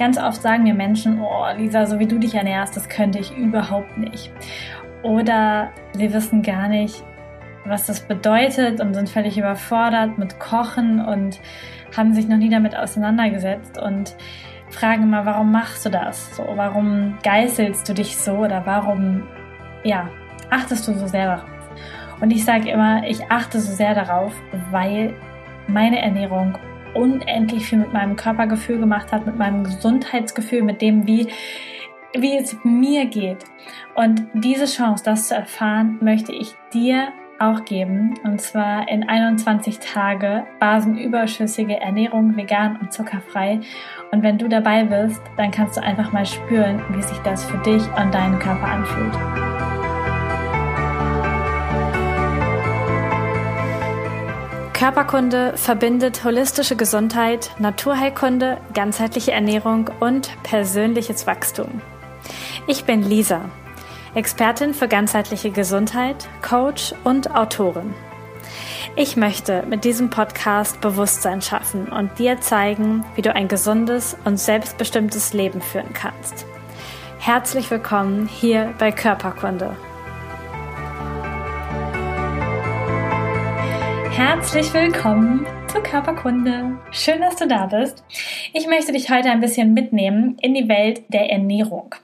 Ganz oft sagen mir Menschen, oh Lisa, so wie du dich ernährst, das könnte ich überhaupt nicht. Oder sie wissen gar nicht, was das bedeutet und sind völlig überfordert mit Kochen und haben sich noch nie damit auseinandergesetzt und fragen immer, warum machst du das? So, warum geißelst du dich so oder warum achtest du so sehr darauf? Und ich sage immer, ich achte so sehr darauf, weil meine Ernährung unendlich viel mit meinem Körpergefühl gemacht hat, mit meinem Gesundheitsgefühl, mit dem, wie es mir geht. Und diese Chance, das zu erfahren, möchte ich dir auch geben, und zwar in 21 Tage basenüberschüssige Ernährung, vegan und zuckerfrei. Und wenn du dabei bist, dann kannst du einfach mal spüren, wie sich das für dich und deinen Körper anfühlt. Körperkunde verbindet holistische Gesundheit, Naturheilkunde, ganzheitliche Ernährung und persönliches Wachstum. Ich bin Lisa, Expertin für ganzheitliche Gesundheit, Coach und Autorin. Ich möchte mit diesem Podcast Bewusstsein schaffen und dir zeigen, wie du ein gesundes und selbstbestimmtes Leben führen kannst. Herzlich willkommen hier bei Körperkunde. Herzlich willkommen zur Körperkunde. Schön, dass du da bist. Ich möchte dich heute ein bisschen mitnehmen in die Welt der Ernährung.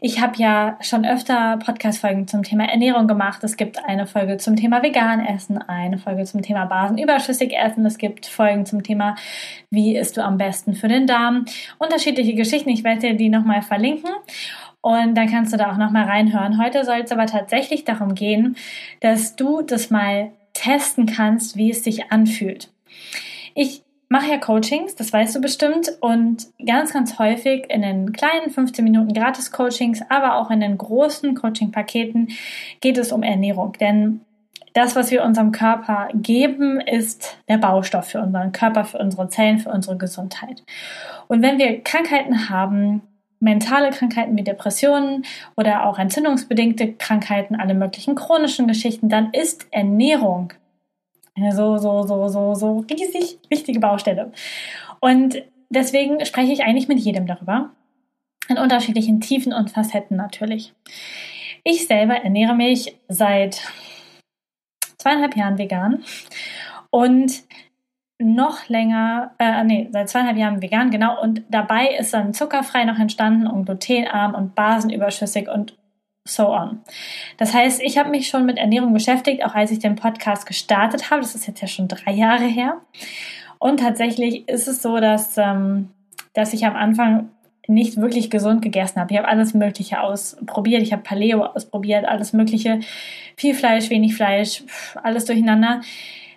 Ich habe ja schon öfter Podcast-Folgen zum Thema Ernährung gemacht. Es gibt eine Folge zum Thema vegan essen, eine Folge zum Thema basenüberschüssig essen. Es gibt Folgen zum Thema, wie isst du am besten für den Darm. Unterschiedliche Geschichten. Ich werde dir die nochmal verlinken. Und dann kannst du da auch nochmal reinhören. Heute soll es aber tatsächlich darum gehen, dass du das mal testen kannst, wie es sich anfühlt. Ich mache ja Coachings, das weißt du bestimmt, und ganz, ganz häufig in den kleinen 15 Minuten Gratis-Coachings, aber auch in den großen Coaching-Paketen geht es um Ernährung, denn das, was wir unserem Körper geben, ist der Baustoff für unseren Körper, für unsere Zellen, für unsere Gesundheit. Und wenn wir Krankheiten haben, mentale Krankheiten wie Depressionen oder auch entzündungsbedingte Krankheiten, alle möglichen chronischen Geschichten, dann ist Ernährung eine so riesig wichtige Baustelle. Und deswegen spreche ich eigentlich mit jedem darüber, in unterschiedlichen Tiefen und Facetten natürlich. Ich selber ernähre mich seit 2,5 Jahren vegan und seit 2,5 Jahren vegan, genau. Und dabei ist dann zuckerfrei noch entstanden und glutenarm und basenüberschüssig und so on. Das heißt, ich habe mich schon mit Ernährung beschäftigt, auch als ich den Podcast gestartet habe. Das ist jetzt ja schon 3 Jahre her. Und tatsächlich ist es so, dass ich am Anfang nicht wirklich gesund gegessen habe. Ich habe alles Mögliche ausprobiert. Ich habe Paleo ausprobiert, alles Mögliche. Viel Fleisch, wenig Fleisch, alles durcheinander.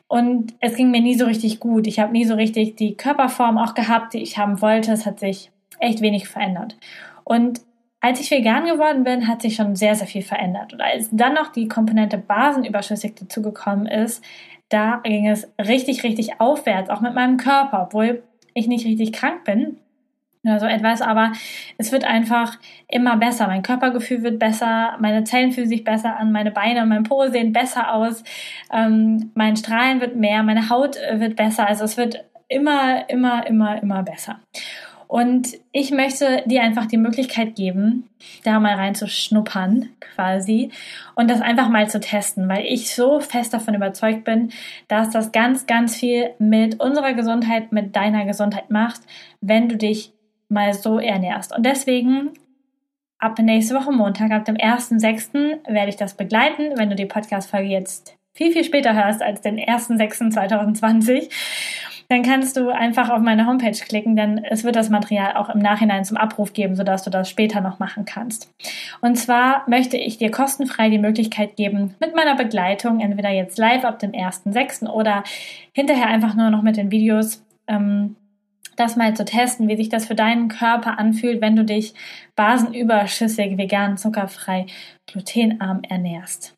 Und es ging mir nie so richtig gut. Ich habe nie so richtig die Körperform auch gehabt, die ich haben wollte. Es hat sich echt wenig verändert. Und als ich vegan geworden bin, hat sich schon sehr, sehr viel verändert. Und als dann noch die Komponente basenüberschüssig dazugekommen ist, da ging es richtig, richtig aufwärts, auch mit meinem Körper, obwohl ich nicht richtig krank bin oder so etwas, aber es wird einfach immer besser. Mein Körpergefühl wird besser, meine Zellen fühlen sich besser an, meine Beine und mein Po sehen besser aus, mein Strahlen wird mehr, meine Haut wird besser. Also es wird immer besser. Und ich möchte dir einfach die Möglichkeit geben, da mal reinzuschnuppern quasi und das einfach mal zu testen, weil ich so fest davon überzeugt bin, dass das ganz, ganz viel mit unserer Gesundheit, mit deiner Gesundheit macht, wenn du dich mal so ernährst. Und deswegen ab nächste Woche Montag, ab dem 1.6. werde ich das begleiten. Wenn du die Podcast-Folge jetzt viel, viel später hörst als den 1.6.2020, dann kannst du einfach auf meine Homepage klicken, denn es wird das Material auch im Nachhinein zum Abruf geben, sodass du das später noch machen kannst. Und zwar möchte ich dir kostenfrei die Möglichkeit geben, mit meiner Begleitung, entweder jetzt live ab dem 1.6. oder hinterher einfach nur noch mit den Videos, das mal zu testen, wie sich das für deinen Körper anfühlt, wenn du dich basenüberschüssig, vegan, zuckerfrei, glutenarm ernährst.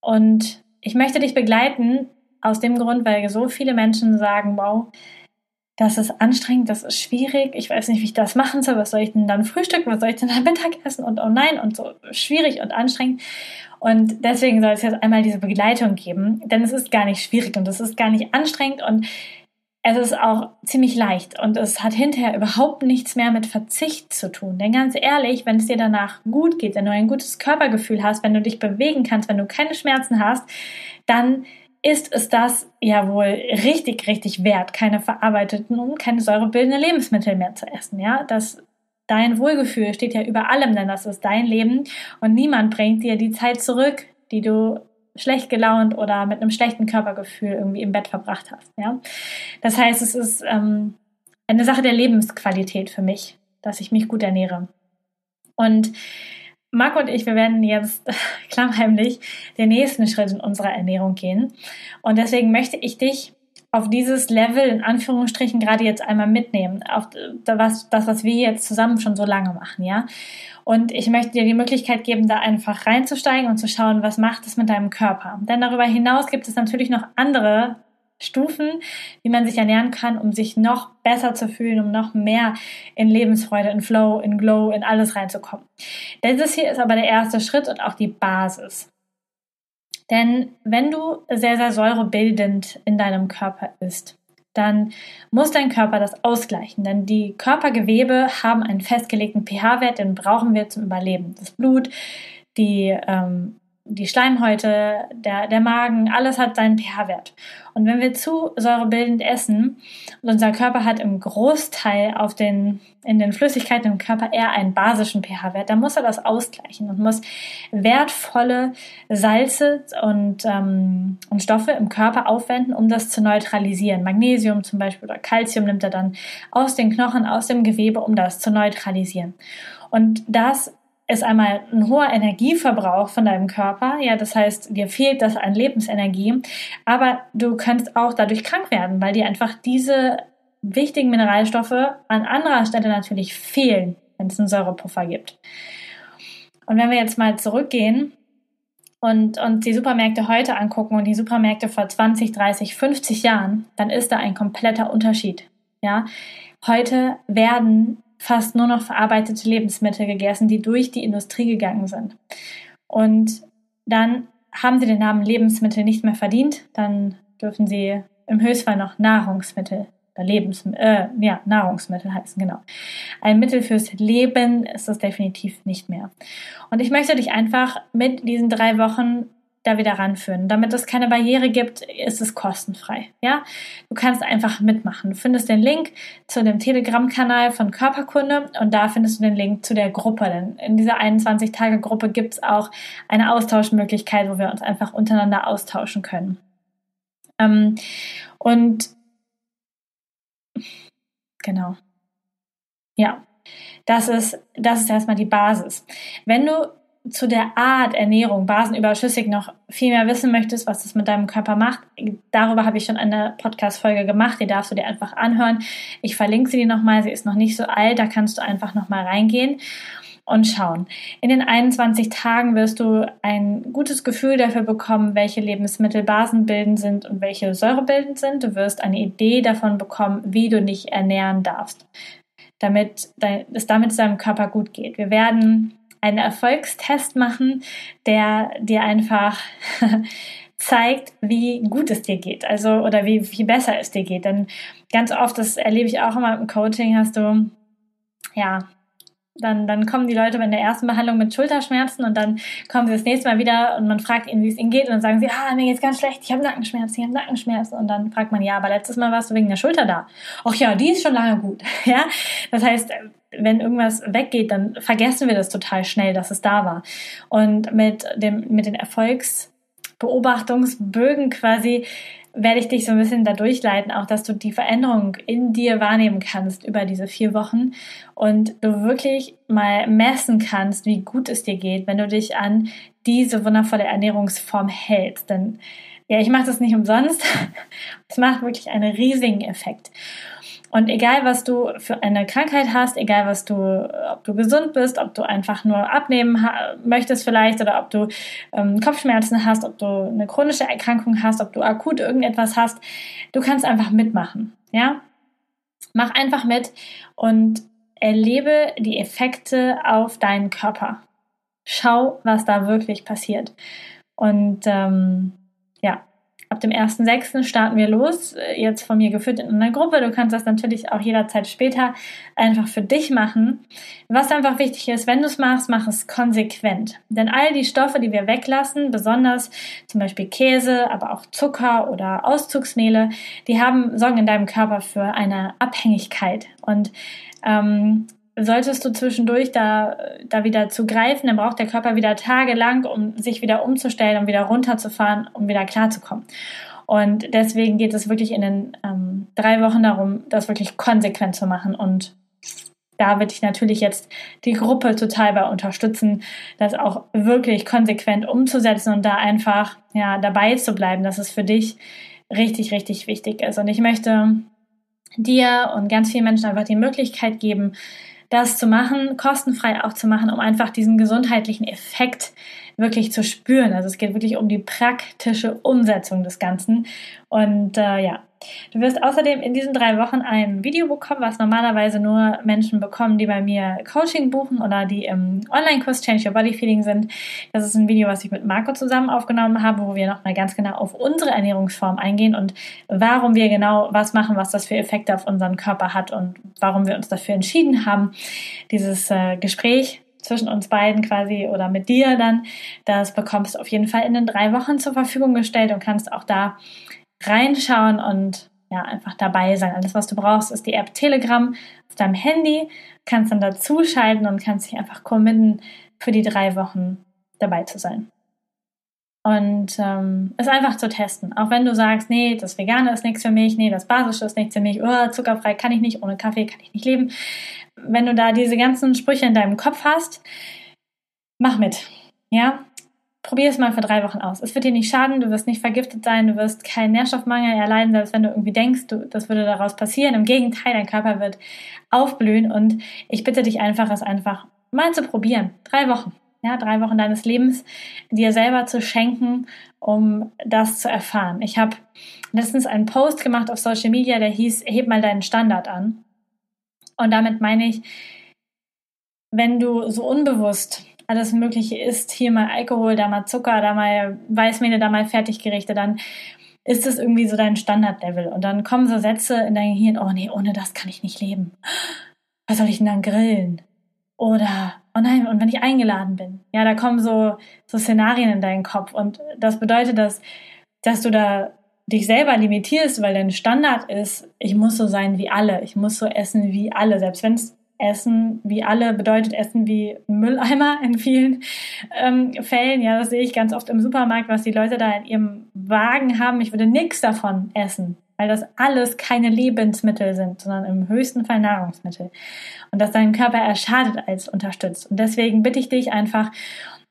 Und ich möchte dich begleiten aus dem Grund, weil so viele Menschen sagen, wow, das ist anstrengend, das ist schwierig, ich weiß nicht, wie ich das machen soll, was soll ich denn dann frühstücken, was soll ich denn dann Mittagessen und oh nein und so schwierig und anstrengend. Und deswegen soll es jetzt einmal diese Begleitung geben, denn es ist gar nicht schwierig und es ist gar nicht anstrengend und Es ist auch ziemlich leicht und es hat hinterher überhaupt nichts mehr mit Verzicht zu tun. Denn ganz ehrlich, wenn es dir danach gut geht, wenn du ein gutes Körpergefühl hast, wenn du dich bewegen kannst, wenn du keine Schmerzen hast, dann ist es das ja wohl richtig, richtig wert, keine verarbeiteten und keine säurebildenden Lebensmittel mehr zu essen. Ja, das, dein Wohlgefühl steht ja über allem, denn das ist dein Leben und niemand bringt dir die Zeit zurück, die du schlecht gelaunt oder mit einem schlechten Körpergefühl irgendwie im Bett verbracht hast. Ja? Das heißt, es ist eine Sache der Lebensqualität für mich, dass ich mich gut ernähre. Und Marc und ich, wir werden jetzt klammheimlich den nächsten Schritt in unserer Ernährung gehen. Und deswegen möchte ich dich auf dieses Level, in Anführungsstrichen, gerade jetzt einmal mitnehmen. Auf das, was wir jetzt zusammen schon so lange machen, ja. Und ich möchte dir die Möglichkeit geben, da einfach reinzusteigen und zu schauen, was macht es mit deinem Körper. Denn darüber hinaus gibt es natürlich noch andere Stufen, wie man sich ernähren kann, um sich noch besser zu fühlen, um noch mehr in Lebensfreude, in Flow, in Glow, in alles reinzukommen. Dieses hier ist aber der erste Schritt und auch die Basis. Denn wenn du sehr, sehr säurebildend in deinem Körper isst, dann muss dein Körper das ausgleichen, denn die Körpergewebe haben einen festgelegten pH-Wert, den brauchen wir zum Überleben. Das Blut, die Schleimhäute, der Magen, alles hat seinen pH-Wert. Und wenn wir zu säurebildend essen, und unser Körper hat im Großteil in den Flüssigkeiten im Körper eher einen basischen pH-Wert, dann muss er das ausgleichen und muss wertvolle Salze und Stoffe im Körper aufwenden, um das zu neutralisieren. Magnesium zum Beispiel oder Calcium nimmt er dann aus den Knochen, aus dem Gewebe, um das zu neutralisieren. Und das ist einmal ein hoher Energieverbrauch von deinem Körper, ja, das heißt, dir fehlt das an Lebensenergie, aber du kannst auch dadurch krank werden, weil dir einfach diese wichtigen Mineralstoffe an anderer Stelle natürlich fehlen, wenn es einen Säurepuffer gibt. Und wenn wir jetzt mal zurückgehen und uns die Supermärkte heute angucken und die Supermärkte vor 20, 30, 50 Jahren, dann ist da ein kompletter Unterschied, ja. Heute werden fast nur noch verarbeitete Lebensmittel gegessen, die durch die Industrie gegangen sind. Und dann haben sie den Namen Lebensmittel nicht mehr verdient, dann dürfen sie im Höchstfall noch Nahrungsmittel oder Nahrungsmittel heißen, genau. Ein Mittel fürs Leben ist das definitiv nicht mehr. Und ich möchte dich einfach mit diesen 3 Wochen da wieder ranführen. Damit es keine Barriere gibt, ist es kostenfrei. Ja? Du kannst einfach mitmachen. Du findest den Link zu dem Telegram-Kanal von Körperkunde und da findest du den Link zu der Gruppe. Denn in dieser 21-Tage-Gruppe gibt es auch eine Austauschmöglichkeit, wo wir uns einfach untereinander austauschen können. Und genau. Ja, das ist erstmal die Basis. Wenn du zu der Art Ernährung, basenüberschüssig, noch viel mehr wissen möchtest, was das mit deinem Körper macht, darüber habe ich schon eine Podcast-Folge gemacht, die darfst du dir einfach anhören. Ich verlinke sie dir nochmal, sie ist noch nicht so alt, da kannst du einfach nochmal reingehen und schauen. In den 21 Tagen wirst du ein gutes Gefühl dafür bekommen, welche Lebensmittel basenbildend sind und welche säurebildend sind. Du wirst eine Idee davon bekommen, wie du dich ernähren darfst, damit es deinem Körper gut geht. Wir werden einen Erfolgstest machen, der dir einfach zeigt, wie gut es dir geht, also oder wie viel besser es dir geht. Denn ganz oft, das erlebe ich auch immer im Coaching, hast du, ja, dann kommen die Leute in der ersten Behandlung mit Schulterschmerzen und dann kommen sie das nächste Mal wieder und man fragt ihnen, wie es ihnen geht und dann sagen sie, mir geht's ganz schlecht, ich habe Nackenschmerzen und dann fragt man, ja, aber letztes Mal warst du wegen der Schulter da. Ach ja, die ist schon lange gut. Ja, das heißt, wenn irgendwas weggeht, dann vergessen wir das total schnell, dass es da war. Und mit den Erfolgsbeobachtungsbögen quasi werde ich dich so ein bisschen da durchleiten, auch dass du die Veränderung in dir wahrnehmen kannst über diese 4 Wochen und du wirklich mal messen kannst, wie gut es dir geht, wenn du dich an diese wundervolle Ernährungsform hältst. Denn ja, ich mache das nicht umsonst. Es macht wirklich einen riesigen Effekt. Und egal, was du für eine Krankheit hast, egal, ob du gesund bist, ob du einfach nur abnehmen möchtest vielleicht oder ob du Kopfschmerzen hast, ob du eine chronische Erkrankung hast, ob du akut irgendetwas hast, du kannst einfach mitmachen, ja? Mach einfach mit und erlebe die Effekte auf deinen Körper. Schau, was da wirklich passiert. Und Ab dem 1.6. starten wir los, jetzt von mir geführt in einer Gruppe. Du kannst das natürlich auch jederzeit später einfach für dich machen. Was einfach wichtig ist, wenn du es machst, mach es konsequent. Denn all die Stoffe, die wir weglassen, besonders zum Beispiel Käse, aber auch Zucker oder Auszugsmehle, die sorgen in deinem Körper für eine Abhängigkeit. Und solltest du zwischendurch da wieder zugreifen, dann braucht der Körper wieder tagelang, um sich wieder umzustellen, um wieder runterzufahren, um wieder klarzukommen. Und deswegen geht es wirklich in den 3 Wochen darum, das wirklich konsequent zu machen. Und da würde ich natürlich jetzt die Gruppe total bei unterstützen, das auch wirklich konsequent umzusetzen und da einfach dabei zu bleiben, dass es für dich richtig, richtig wichtig ist. Und ich möchte dir und ganz vielen Menschen einfach die Möglichkeit geben, das zu machen, kostenfrei auch zu machen, um einfach diesen gesundheitlichen Effekt wirklich zu spüren. Also es geht wirklich um die praktische Umsetzung des Ganzen. Und du wirst außerdem in diesen 3 Wochen ein Video bekommen, was normalerweise nur Menschen bekommen, die bei mir Coaching buchen oder die im Online-Kurs Change Your Body Feeling sind. Das ist ein Video, was ich mit Marco zusammen aufgenommen habe, wo wir nochmal ganz genau auf unsere Ernährungsform eingehen und warum wir genau was machen, was das für Effekte auf unseren Körper hat und warum wir uns dafür entschieden haben. Dieses Gespräch zwischen uns beiden quasi oder mit dir dann, das bekommst du auf jeden Fall in den 3 Wochen zur Verfügung gestellt und kannst auch da reinschauen und einfach dabei sein. Alles, was du brauchst, ist die App Telegram auf deinem Handy, kannst dann dazu schalten und kannst dich einfach committen, für die 3 Wochen dabei zu sein. Und es einfach zu testen. Auch wenn du sagst, nee, das Vegane ist nichts für mich, nee, das Basische ist nichts für mich, zuckerfrei kann ich nicht, ohne Kaffee kann ich nicht leben. Wenn du da diese ganzen Sprüche in deinem Kopf hast, mach mit, ja? Probier es mal für 3 Wochen aus. Es wird dir nicht schaden, du wirst nicht vergiftet sein, du wirst keinen Nährstoffmangel erleiden, selbst wenn du irgendwie denkst, das würde daraus passieren. Im Gegenteil, dein Körper wird aufblühen und ich bitte dich einfach, es einfach mal zu probieren. 3 Wochen. 3 Wochen deines Lebens dir selber zu schenken, um das zu erfahren. Ich habe letztens einen Post gemacht auf Social Media, der hieß, heb mal deinen Standard an. Und damit meine ich, wenn du so unbewusst alles Mögliche isst, hier mal Alkohol, da mal Zucker, da mal Weißmehl, da mal Fertiggerichte, dann ist das irgendwie so dein Standardlevel. Und dann kommen so Sätze in dein Gehirn, oh nee, ohne das kann ich nicht leben. Was soll ich denn dann grillen? Oder, oh nein, und wenn ich eingeladen bin? Ja, da kommen so Szenarien in deinen Kopf. Und das bedeutet, dass du da dich selber limitierst, weil dein Standard ist, ich muss so sein wie alle, ich muss so essen wie alle. Selbst wenn es Essen wie alle bedeutet, Essen wie ein Mülleimer in vielen Fällen. Ja, das sehe ich ganz oft im Supermarkt, was die Leute da in ihrem Wagen haben. Ich würde nichts davon essen, weil das alles keine Lebensmittel sind, sondern im höchsten Fall Nahrungsmittel. Und das deinen Körper eher schadet als unterstützt. Und deswegen bitte ich dich einfach,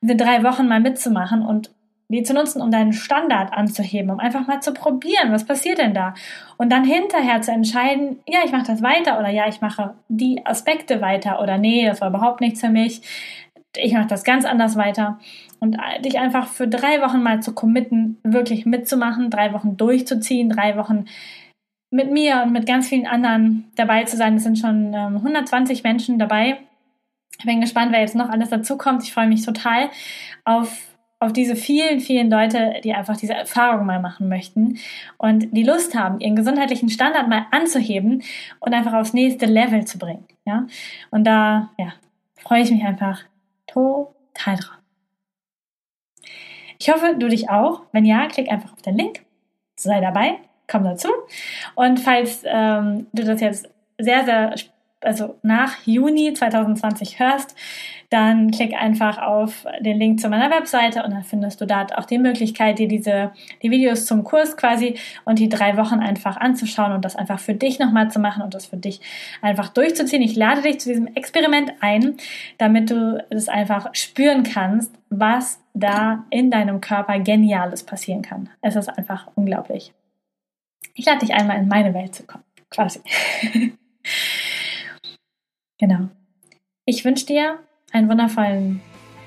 diese 3 Wochen mal mitzumachen und die zu nutzen, um deinen Standard anzuheben, um einfach mal zu probieren, was passiert denn da? Und dann hinterher zu entscheiden, ja, ich mache das weiter oder ja, ich mache die Aspekte weiter oder nee, das war überhaupt nichts für mich, ich mache das ganz anders weiter. Und dich einfach für 3 Wochen mal zu committen, wirklich mitzumachen, 3 Wochen durchzuziehen, 3 Wochen mit mir und mit ganz vielen anderen dabei zu sein. Es sind schon 120 Menschen dabei. Ich bin gespannt, wer jetzt noch alles dazu kommt. Ich freue mich total auf diese vielen, vielen Leute, die einfach diese Erfahrung mal machen möchten und die Lust haben, ihren gesundheitlichen Standard mal anzuheben und einfach aufs nächste Level zu bringen. Ja? Und da freue ich mich einfach total drauf. Ich hoffe, du dich auch. Wenn ja, klick einfach auf den Link, sei dabei, komm dazu. Und falls du das jetzt sehr, sehr nach Juni 2020 hörst, dann klick einfach auf den Link zu meiner Webseite und dann findest du dort auch die Möglichkeit, dir die Videos zum Kurs quasi und die 3 Wochen einfach anzuschauen und das einfach für dich nochmal zu machen und das für dich einfach durchzuziehen. Ich lade dich zu diesem Experiment ein, damit du es einfach spüren kannst, was da in deinem Körper Geniales passieren kann. Es ist einfach unglaublich. Ich lade dich einmal in meine Welt zu kommen, quasi. Genau. Ich wünsche dir einen wundervollen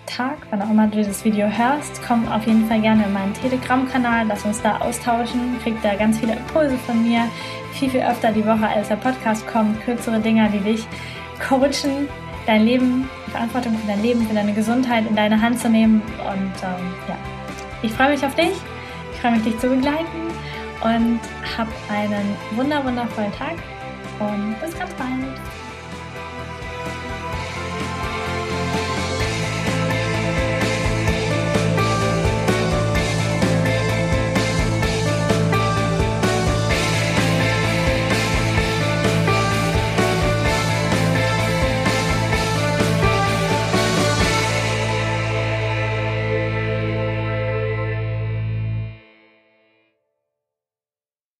Tag, wann auch immer du dieses Video hörst. Komm auf jeden Fall gerne in meinen Telegram-Kanal, lass uns da austauschen. Krieg da ganz viele Impulse von mir. Viel, viel öfter die Woche, als der Podcast kommt. Kürzere Dinger, die dich coachen, dein Leben, die Verantwortung für dein Leben, für deine Gesundheit in deine Hand zu nehmen. Und ich freue mich auf dich. Ich freue mich, dich zu begleiten. und hab einen wundervollen Tag und bis ganz bald.